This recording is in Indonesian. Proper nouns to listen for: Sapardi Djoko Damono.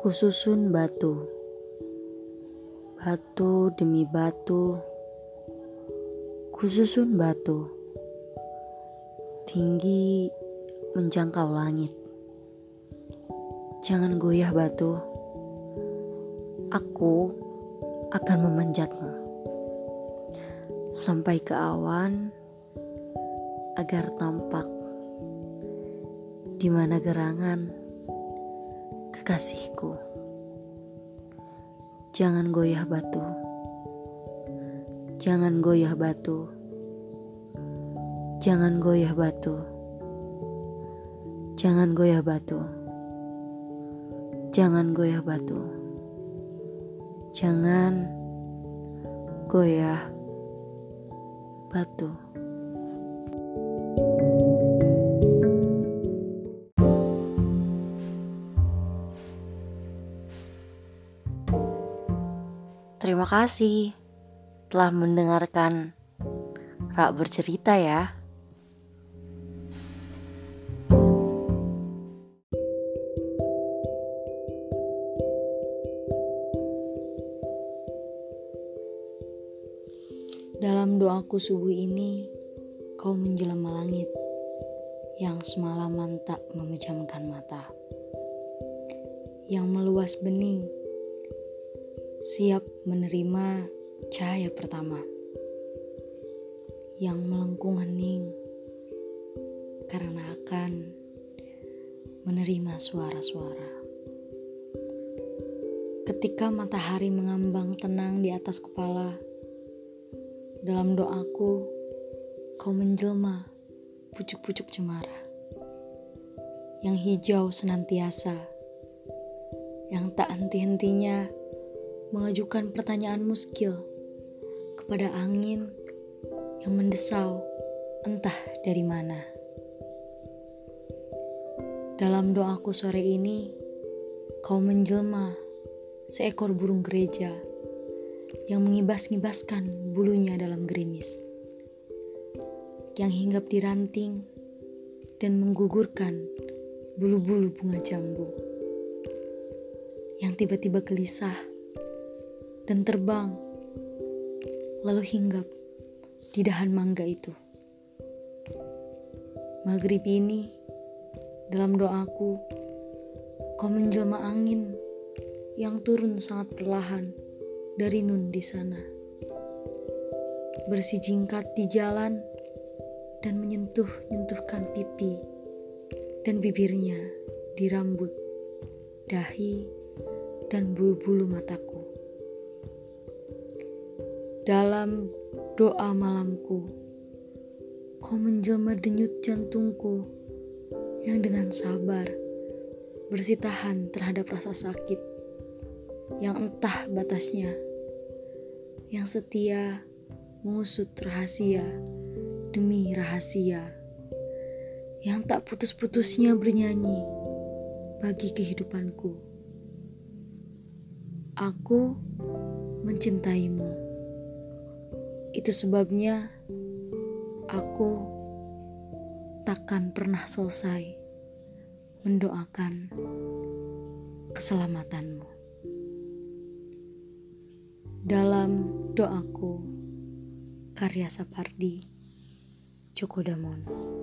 Kususun batu, batu demi batu, kususun batu, tinggi menjangkau langit. Jangan goyah batu, aku akan memanjatmu sampai ke awan agar tampak di mana gerangan kasihku. Jangan goyah batu, jangan goyah batu, jangan goyah batu, jangan goyah batu, jangan goyah batu, jangan goyah batu. Terima kasih telah mendengarkan Rak Bercerita ya. Dalam doaku subuh ini, kau menjelma langit yang semalaman tak memejamkan mata, yang meluas bening, siap menerima cahaya pertama, yang melengkung hening karena akan menerima suara-suara. Ketika matahari mengambang tenang di atas kepala, dalam doaku kau menjelma pucuk-pucuk cemara, yang hijau senantiasa, yang tak henti-hentinya mengajukan pertanyaan muskil kepada angin yang mendesau entah dari mana. Dalam doaku sore ini, kau menjelma seekor burung gereja yang mengibas-ngibaskan bulunya dalam gerimis, yang hinggap di ranting dan menggugurkan bulu-bulu bunga jambu, yang tiba-tiba gelisah dan terbang, lalu hinggap di dahan mangga itu. Maghrib ini, dalam doaku, kau menjelma angin yang turun sangat perlahan dari nun di sana, bersijingkat di jalan dan menyentuh-nyentuhkan pipi dan bibirnya di rambut, dahi, dan bulu-bulu mataku. Dalam doa malamku, kau menjelma denyut jantungku yang dengan sabar bersitahan terhadap rasa sakit yang entah batasnya, yang setia mengusut rahasia demi rahasia, yang tak putus-putusnya bernyanyi bagi kehidupanku. Aku mencintaimu. Itu sebabnya aku takkan pernah selesai mendoakan keselamatanmu. Dalam doaku, karya Sapardi Djoko Damono.